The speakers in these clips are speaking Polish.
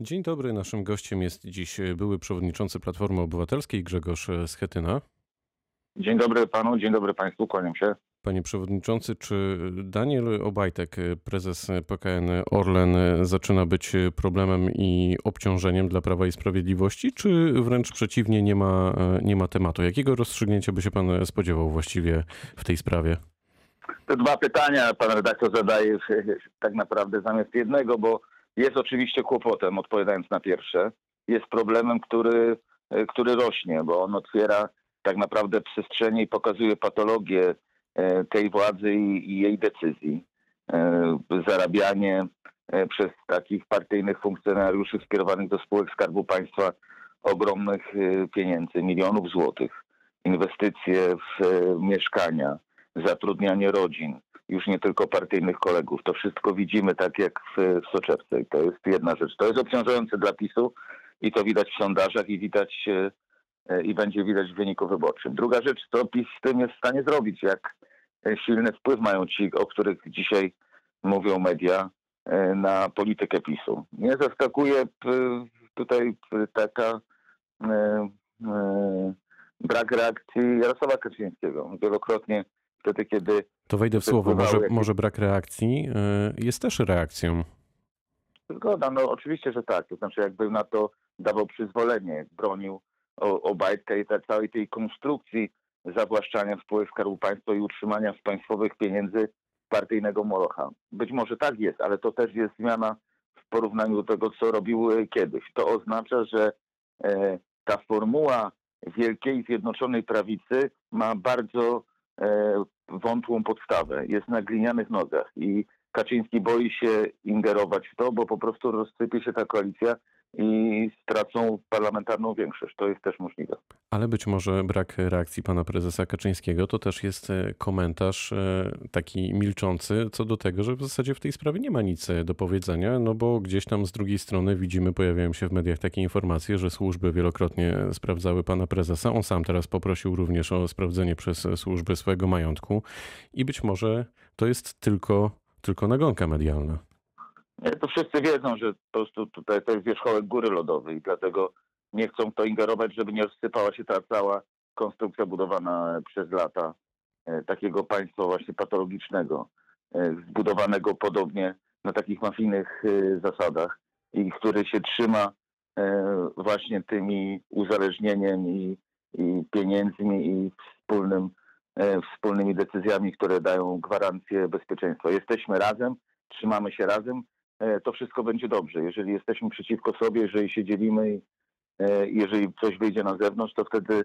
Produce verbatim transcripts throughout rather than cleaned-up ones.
Dzień dobry, naszym gościem jest dziś były przewodniczący Platformy Obywatelskiej Grzegorz Schetyna. Dzień dobry panu, dzień dobry państwu, kłaniam się. Panie przewodniczący, czy Daniel Obajtek, prezes P K N Orlen, zaczyna być problemem i obciążeniem dla Prawa i Sprawiedliwości, czy wręcz przeciwnie, nie ma, nie ma tematu? Jakiego rozstrzygnięcia by się pan spodziewał właściwie w tej sprawie? Te dwa pytania pan redaktor zadaje tak naprawdę zamiast jednego, bo jest oczywiście kłopotem, odpowiadając na pierwsze. Jest problemem, który, który rośnie, bo on otwiera tak naprawdę przestrzenie i pokazuje patologię tej władzy i jej decyzji. Zarabianie przez takich partyjnych funkcjonariuszy skierowanych do spółek Skarbu Państwa ogromnych pieniędzy, milionów złotych, inwestycje w mieszkania, zatrudnianie rodzin, już nie tylko partyjnych kolegów. To wszystko widzimy tak jak w soczewce i to jest jedna rzecz. To jest obciążające dla PiS-u i to widać w sondażach i widać i będzie widać w wyniku wyborczym. Druga rzecz, co PiS z tym jest w stanie zrobić, jak silny wpływ mają ci, o których dzisiaj mówią media, na politykę PiS-u. Mnie zaskakuje tutaj taka e, e, brak reakcji Jarosława Kaczyńskiego. Wielokrotnie wtedy, kiedy... To wejdę w słowo, może, jakieś... może brak reakcji jest też reakcją. Zgoda, no oczywiście, że tak. To znaczy jakby na to dawał przyzwolenie, bronił Obajtka i całej tej konstrukcji zawłaszczania spółek Skarbu Państwa i utrzymania z państwowych pieniędzy partyjnego molocha. Być może tak jest, ale to też jest zmiana w porównaniu do tego, co robiły kiedyś. To oznacza, że e, ta formuła Wielkiej Zjednoczonej Prawicy ma bardzo e, wątłą podstawę. Jest na glinianych nogach i Kaczyński boi się ingerować w to, bo po prostu rozsypie się ta koalicja i stracą parlamentarną większość. To jest też możliwe. Ale być może brak reakcji pana prezesa Kaczyńskiego to też jest komentarz taki milczący co do tego, że w zasadzie w tej sprawie nie ma nic do powiedzenia, no bo gdzieś tam z drugiej strony widzimy, pojawiają się w mediach takie informacje, że służby wielokrotnie sprawdzały pana prezesa. On sam teraz poprosił również o sprawdzenie przez służby swojego majątku i być może to jest tylko, tylko nagonka medialna. To wszyscy wiedzą, że po prostu tutaj to jest wierzchołek góry lodowej i dlatego nie chcą w to ingerować, żeby nie rozsypała się ta cała konstrukcja budowana przez lata takiego państwa właśnie patologicznego, zbudowanego podobnie na takich mafijnych zasadach i który się trzyma właśnie tymi uzależnieniem i, i pieniędzmi i wspólnym, wspólnymi decyzjami, które dają gwarancję bezpieczeństwa. Jesteśmy razem, trzymamy się razem. To wszystko będzie dobrze. Jeżeli jesteśmy przeciwko sobie, jeżeli się dzielimy i jeżeli coś wyjdzie na zewnątrz, to wtedy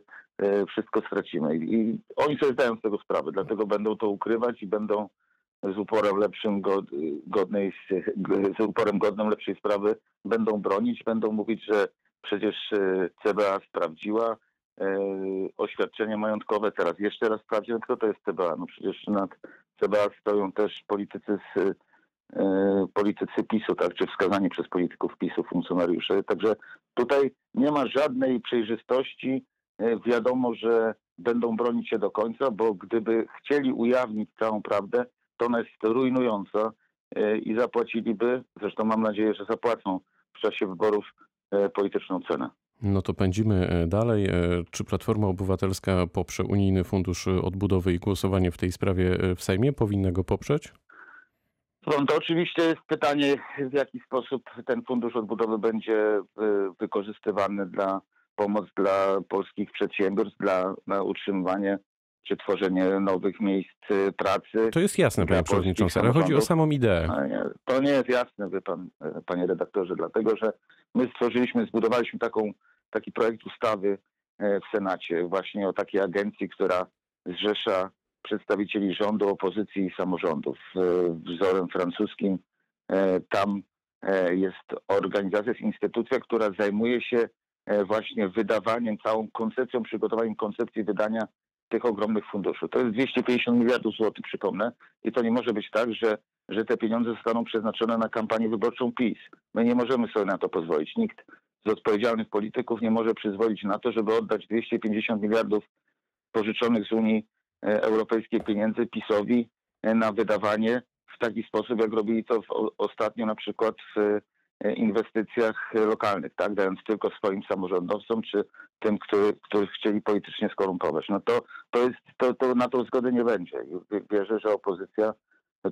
wszystko stracimy. I oni sobie zdają z tego sprawę, dlatego będą to ukrywać i będą z uporem lepszym, godnej, z uporem godnym lepszej sprawy będą bronić, będą mówić, że przecież C B A sprawdziła oświadczenie majątkowe, teraz jeszcze raz sprawdzi, kto to jest C B A. No przecież nad C B A stoją też politycy z politycy PiS-u, tak, czy wskazani przez polityków PiS-u funkcjonariusze. Także tutaj nie ma żadnej przejrzystości. Wiadomo, że będą bronić się do końca, bo gdyby chcieli ujawnić całą prawdę, to ona jest rujnująca i zapłaciliby, zresztą mam nadzieję, że zapłacą w czasie wyborów polityczną cenę. No to pędzimy dalej. Czy Platforma Obywatelska poprze Unijny Fundusz Odbudowy i głosowanie w tej sprawie w Sejmie? Powinna go poprzeć? To oczywiście jest pytanie, w jaki sposób ten Fundusz Odbudowy będzie wykorzystywany dla pomoc dla polskich przedsiębiorstw, dla na utrzymywanie czy tworzenie nowych miejsc pracy. To jest jasne, panie przewodniczący, ale chodzi o samą ideę. To nie jest jasne, wie pan, panie redaktorze, dlatego że my stworzyliśmy, zbudowaliśmy taką, taki projekt ustawy w Senacie właśnie o takiej agencji, która zrzesza przedstawicieli rządu, opozycji i samorządów. Wzorem francuskim tam jest organizacja, jest instytucja, która zajmuje się właśnie wydawaniem, całą koncepcją, przygotowaniem koncepcji wydania tych ogromnych funduszy. To jest dwieście pięćdziesiąt miliardów złotych, przypomnę. I to nie może być tak, że, że te pieniądze zostaną przeznaczone na kampanię wyborczą PiS. My nie możemy sobie na to pozwolić. Nikt z odpowiedzialnych polityków nie może przyzwolić na to, żeby oddać dwieście pięćdziesiąt miliardów pożyczonych z Unii Europejskie pieniędzy PiS-owi na wydawanie w taki sposób, jak robili to w, ostatnio na przykład w inwestycjach lokalnych, tak, dając tylko swoim samorządowcom czy tym, których który chcieli politycznie skorumpować. No to, to, jest, to, to na tą zgody nie będzie. Wierzę, że opozycja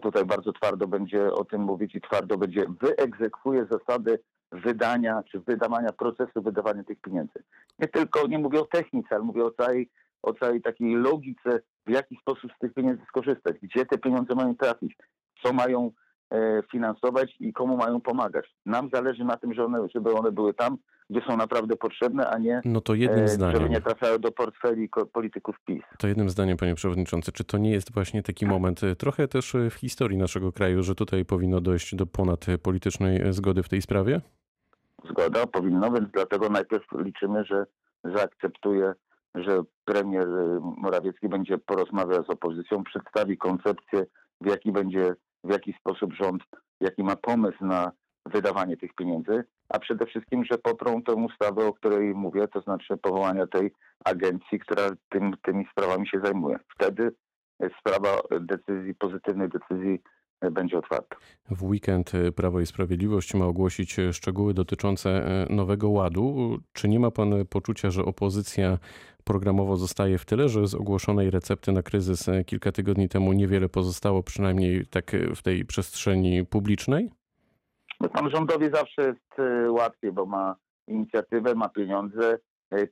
tutaj bardzo twardo będzie o tym mówić i twardo będzie wyegzekwuje zasady wydania czy wydawania procesu wydawania tych pieniędzy. Nie tylko, nie mówię o technice, ale mówię o całej, o całej takiej logice, w jaki sposób z tych pieniędzy skorzystać, gdzie te pieniądze mają trafić, co mają finansować i komu mają pomagać. Nam zależy na tym, że one, żeby one były tam, gdzie są naprawdę potrzebne, a nie no to jednym zdaniem, żeby nie trafiały do portfeli polityków PiS. To jednym zdaniem, panie przewodniczący, czy to nie jest właśnie taki moment, trochę też w historii naszego kraju, że tutaj powinno dojść do ponadpolitycznej zgody w tej sprawie? Zgoda powinno, więc dlatego najpierw liczymy, że zaakceptuje, że premier Morawiecki będzie porozmawiał z opozycją, przedstawi koncepcję, w jaki będzie w jaki sposób rząd, jaki ma pomysł na wydawanie tych pieniędzy, a przede wszystkim, że poprą tę ustawę, o której mówię, to znaczy powołania tej agencji, która tym, tymi sprawami się zajmuje. Wtedy sprawa decyzji, pozytywnej decyzji będzie otwarta. W weekend Prawo i Sprawiedliwość ma ogłosić szczegóły dotyczące Nowego Ładu. Czy nie ma pan poczucia, że opozycja programowo zostaje w tyle, że z ogłoszonej recepty na kryzys kilka tygodni temu niewiele pozostało, przynajmniej tak w tej przestrzeni publicznej? Pan rządowi zawsze jest łatwiej, bo ma inicjatywę, ma pieniądze,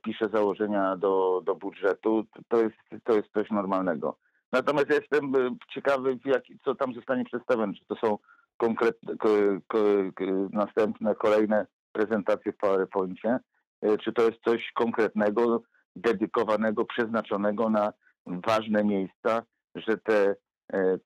pisze założenia do, do budżetu. To jest, to jest coś normalnego. Natomiast jestem ciekawy, jak, co tam zostanie przedstawione. Czy to są konkretne, ko, ko, następne, kolejne prezentacje w PowerPoincie? Czy to jest coś konkretnego, dedykowanego, przeznaczonego na ważne miejsca, że te,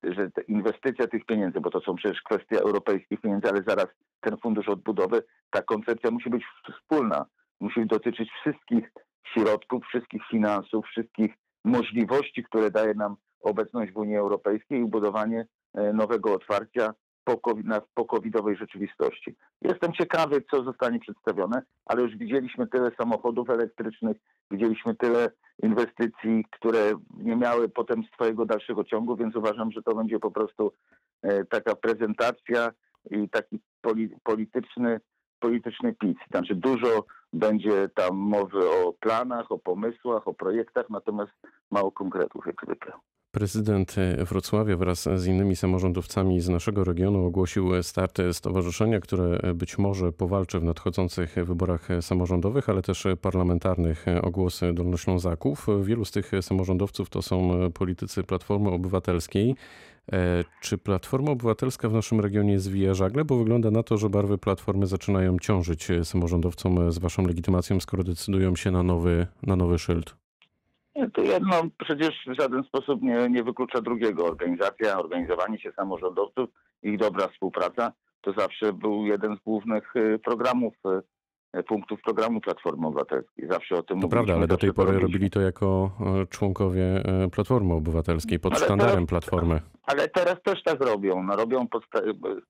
że te inwestycja tych pieniędzy, bo to są przecież kwestie europejskich pieniędzy, ale zaraz ten fundusz odbudowy, ta koncepcja musi być wspólna. Musi dotyczyć wszystkich środków, wszystkich finansów, wszystkich możliwości, które daje nam obecność w Unii Europejskiej i budowanie nowego otwarcia w pokowidowej rzeczywistości. Jestem ciekawy, co zostanie przedstawione, ale już widzieliśmy tyle samochodów elektrycznych, widzieliśmy tyle inwestycji, które nie miały potem swojego dalszego ciągu, więc uważam, że to będzie po prostu taka prezentacja i taki polityczny, polityczny pic. Znaczy dużo będzie tam mowy o planach, o pomysłach, o projektach, natomiast mało konkretów jak zwykle. Prezydent Wrocławia wraz z innymi samorządowcami z naszego regionu ogłosił start stowarzyszenia, które być może powalczy w nadchodzących wyborach samorządowych, ale też parlamentarnych o głos Dolnoślązaków. Wielu z tych samorządowców to są politycy Platformy Obywatelskiej. Czy Platforma Obywatelska w naszym regionie zwija żagle? Bo wygląda na to, że barwy Platformy zaczynają ciążyć samorządowcom z waszą legitymacją, skoro decydują się na nowy, na nowy szyld. To jedno przecież w żaden sposób nie, nie wyklucza drugiego. Organizacja, organizowanie się samorządowców, ich dobra współpraca to zawsze był jeden z głównych programów, punktów programu Platformy Obywatelskiej. Zawsze o tym mówiliśmy. To prawda, ale do tej pory robili to jako członkowie Platformy Obywatelskiej, pod ale sztandarem teraz, Platformy. Ale teraz też tak robią. No, robią pod,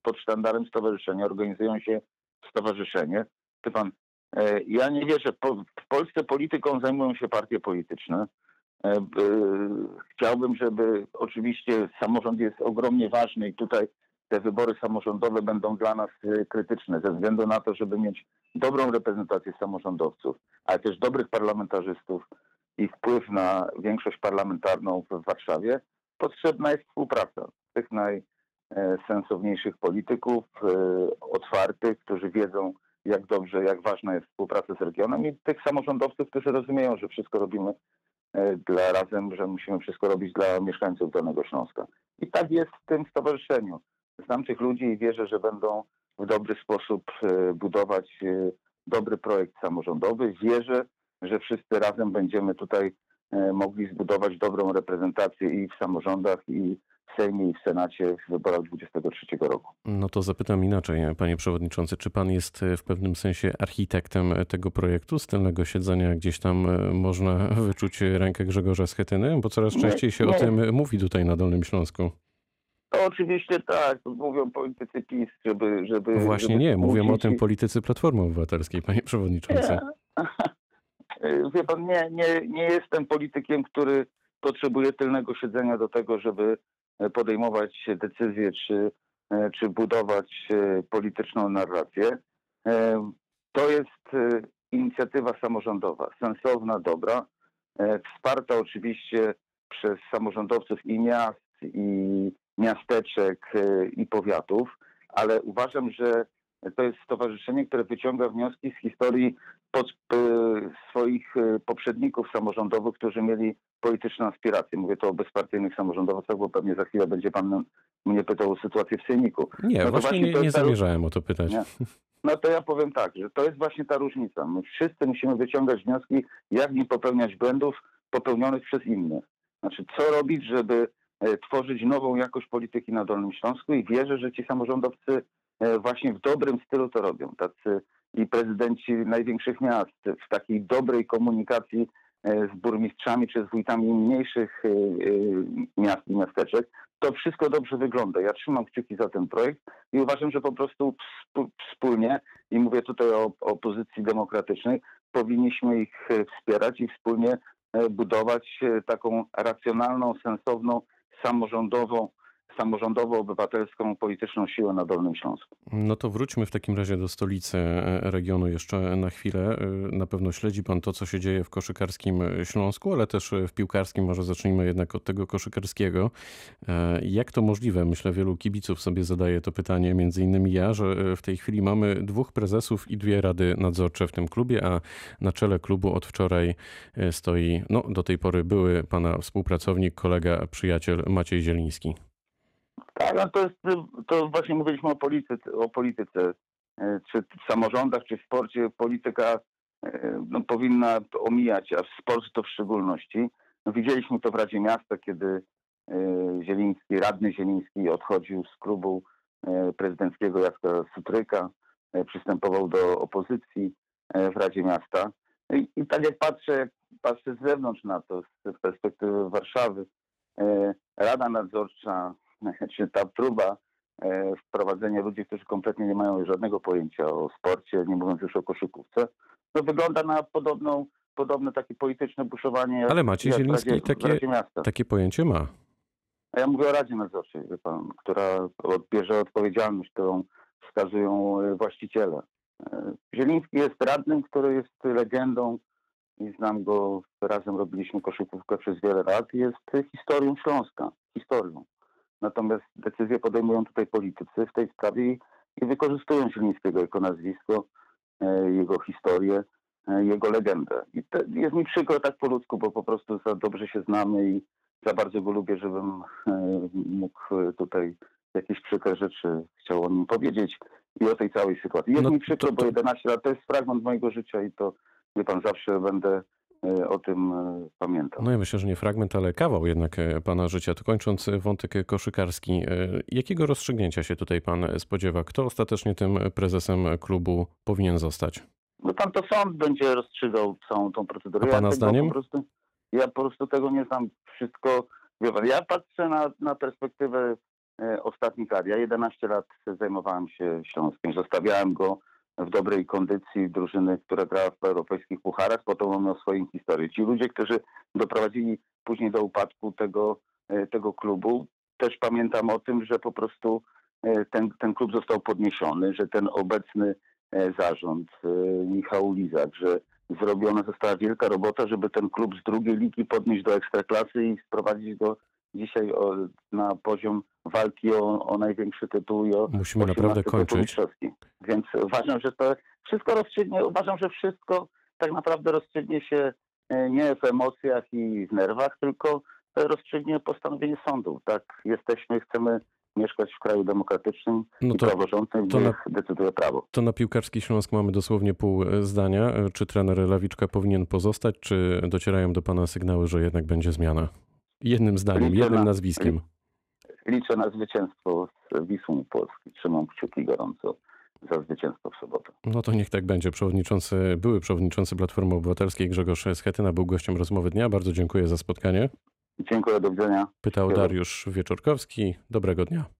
pod sztandarem stowarzyszenia, organizują się stowarzyszenie. Ty pan... Ja nie wierzę. W Polsce polityką zajmują się partie polityczne. Chciałbym, żeby oczywiście samorząd jest ogromnie ważny i tutaj te wybory samorządowe będą dla nas krytyczne ze względu na to, żeby mieć dobrą reprezentację samorządowców, ale też dobrych parlamentarzystów i wpływ na większość parlamentarną w Warszawie. Potrzebna jest współpraca tych najsensowniejszych polityków, otwartych, którzy wiedzą, jak dobrze, jak ważna jest współpraca z regionem i tych samorządowców, którzy rozumieją, że wszystko robimy dla razem, że musimy wszystko robić dla mieszkańców Dolnego Śląska. I tak jest w tym stowarzyszeniu. Znam tych ludzi i wierzę, że będą w dobry sposób budować dobry projekt samorządowy. Wierzę, że wszyscy razem będziemy tutaj mogli zbudować dobrą reprezentację i w samorządach, i w Sejmie i w Senacie w wyborach dwudziestego trzeciego roku. No to zapytam inaczej, panie przewodniczący. Czy pan jest w pewnym sensie architektem tego projektu? Z tylnego siedzenia gdzieś tam można wyczuć rękę Grzegorza Schetyny? Bo coraz częściej się nie, nie. o tym mówi tutaj na Dolnym Śląsku. To oczywiście tak. Mówią politycy PiS, żeby... żeby Właśnie żeby nie. Mówią mówić... o tym politycy Platformy Obywatelskiej, panie przewodniczący. Nie. Wie pan, nie, nie, nie jestem politykiem, który potrzebuje tylnego siedzenia do tego, żeby podejmować decyzje czy, czy budować polityczną narrację. To jest inicjatywa samorządowa, sensowna, dobra, wsparta oczywiście przez samorządowców i miast, i miasteczek, i powiatów, ale uważam, że to jest stowarzyszenie, które wyciąga wnioski z historii pod, swoich poprzedników samorządowych, którzy mieli polityczne aspiracje. Mówię to o bezpartyjnych samorządowcach, bo pewnie za chwilę będzie pan mnie pytał o sytuację w Sejmiku. Nie, no to właśnie, właśnie to nie, nie zamierzałem ta... o to pytać. Nie. No to ja powiem tak, że to jest właśnie ta różnica. My wszyscy musimy wyciągać wnioski, jak nie popełniać błędów popełnionych przez innych. Znaczy, co robić, żeby tworzyć nową jakość polityki na Dolnym Śląsku, i wierzę, że ci samorządowcy właśnie w dobrym stylu to robią. Tacy i prezydenci największych miast w takiej dobrej komunikacji z burmistrzami czy z wójtami mniejszych miast i miasteczek. To wszystko dobrze wygląda. Ja trzymam kciuki za ten projekt i uważam, że po prostu wspólnie, i mówię tutaj o opozycji demokratycznej, powinniśmy ich wspierać i wspólnie budować taką racjonalną, sensowną, samorządową, samorządowo-obywatelską polityczną siłę na Dolnym Śląsku. No to wróćmy w takim razie do stolicy regionu jeszcze na chwilę. Na pewno śledzi pan to, co się dzieje w koszykarskim Śląsku, ale też w piłkarskim. Może zacznijmy jednak od tego koszykarskiego. Jak to możliwe? Myślę, wielu kibiców sobie zadaje to pytanie, między innymi ja, że w tej chwili mamy dwóch prezesów i dwie rady nadzorcze w tym klubie, a na czele klubu od wczoraj stoi, no do tej pory były pana współpracownik, kolega, przyjaciel Maciej Zieliński. Tak, no to, jest, to właśnie mówiliśmy o polityce, o polityce, czy w samorządach, czy w sporcie. Polityka no, powinna omijać, a w sporcie to w szczególności. No, widzieliśmy to w Radzie Miasta, kiedy Zieliński, radny Zieliński odchodził z klubu prezydenckiego Jacka Sutryka, przystępował do opozycji w Radzie Miasta. I, i tak jak patrzę, jak patrzę z zewnątrz na to, z perspektywy Warszawy, Rada Nadzorcza, czy ta próba wprowadzenia ludzi, którzy kompletnie nie mają żadnego pojęcia o sporcie, nie mówiąc już o koszykówce, no wygląda na podobną, podobne takie polityczne buszowanie. Ale Maciej Zieliński takie, takie pojęcie ma. A ja mówię o Radzie Nadzorczej, wie pan, która odbierze odpowiedzialność, którą wskazują właściciele. Zieliński jest radnym, który jest legendą i znam go, razem robiliśmy koszykówkę przez wiele lat, jest historią Śląska, historią. Natomiast decyzje podejmują tutaj politycy w tej sprawie i wykorzystują Zielińskiego jako nazwisko, jego historię, jego legendę. I to jest mi przykro tak po ludzku, bo po prostu za dobrze się znamy i za bardzo go lubię, żebym mógł tutaj jakieś przykre rzeczy chciał o nim powiedzieć i o tej całej sytuacji. Jest no, mi przykro, to, to... bo jedenaście lat to jest fragment mojego życia i to, wie pan, zawsze będę o tym pamiętam. No ja myślę, że nie fragment, ale kawał jednak pana życia. To kończąc wątek koszykarski, jakiego rozstrzygnięcia się tutaj pan spodziewa? Kto ostatecznie tym prezesem klubu powinien zostać? No tam to sąd będzie rozstrzygał całą tą procedurę. A pana ja zdaniem? Po prostu, ja po prostu tego nie znam. Wszystko, wie pan, ja patrzę na, na perspektywę ostatnich lat. Ja jedenaście lat zajmowałem się Śląskiem. Zostawiałem go w dobrej kondycji drużyny, która grała w europejskich pucharach, po to mamy o swojej historii. Ci ludzie, którzy doprowadzili później do upadku tego, tego klubu, też pamiętam o tym, że po prostu ten, ten klub został podniesiony, że ten obecny zarząd, Michał Lizak, że zrobiona została wielka robota, żeby ten klub z drugiej ligi podnieść do ekstraklasy i sprowadzić go dzisiaj o, na poziom walki o, o największy tytuł i o musimy naprawdę kończyć. Więc uważam, że to wszystko rozstrzygnie, uważam, że wszystko tak naprawdę rozstrzygnie się nie w emocjach i w nerwach, tylko rozstrzygnie postanowienie sądu. Tak jesteśmy, chcemy mieszkać w kraju demokratycznym no to, i praworządnym, to gdzie na, decyduje prawo. To na piłkarski Śląsk mamy dosłownie pół zdania. Czy trener Lawiczka powinien pozostać, czy docierają do pana sygnały, że jednak będzie zmiana? Jednym zdaniem, liczę jednym na, nazwiskiem. Liczę na zwycięstwo z Wisłą Polski. Trzymam kciuki gorąco za zwycięstwo w sobotę. No to niech tak będzie. Przewodniczący, były przewodniczący Platformy Obywatelskiej Grzegorz Schetyna był gościem rozmowy dnia. Bardzo dziękuję za spotkanie. Dziękuję, do widzenia. Pytał Dariusz Wieczorkowski. Dobrego dnia.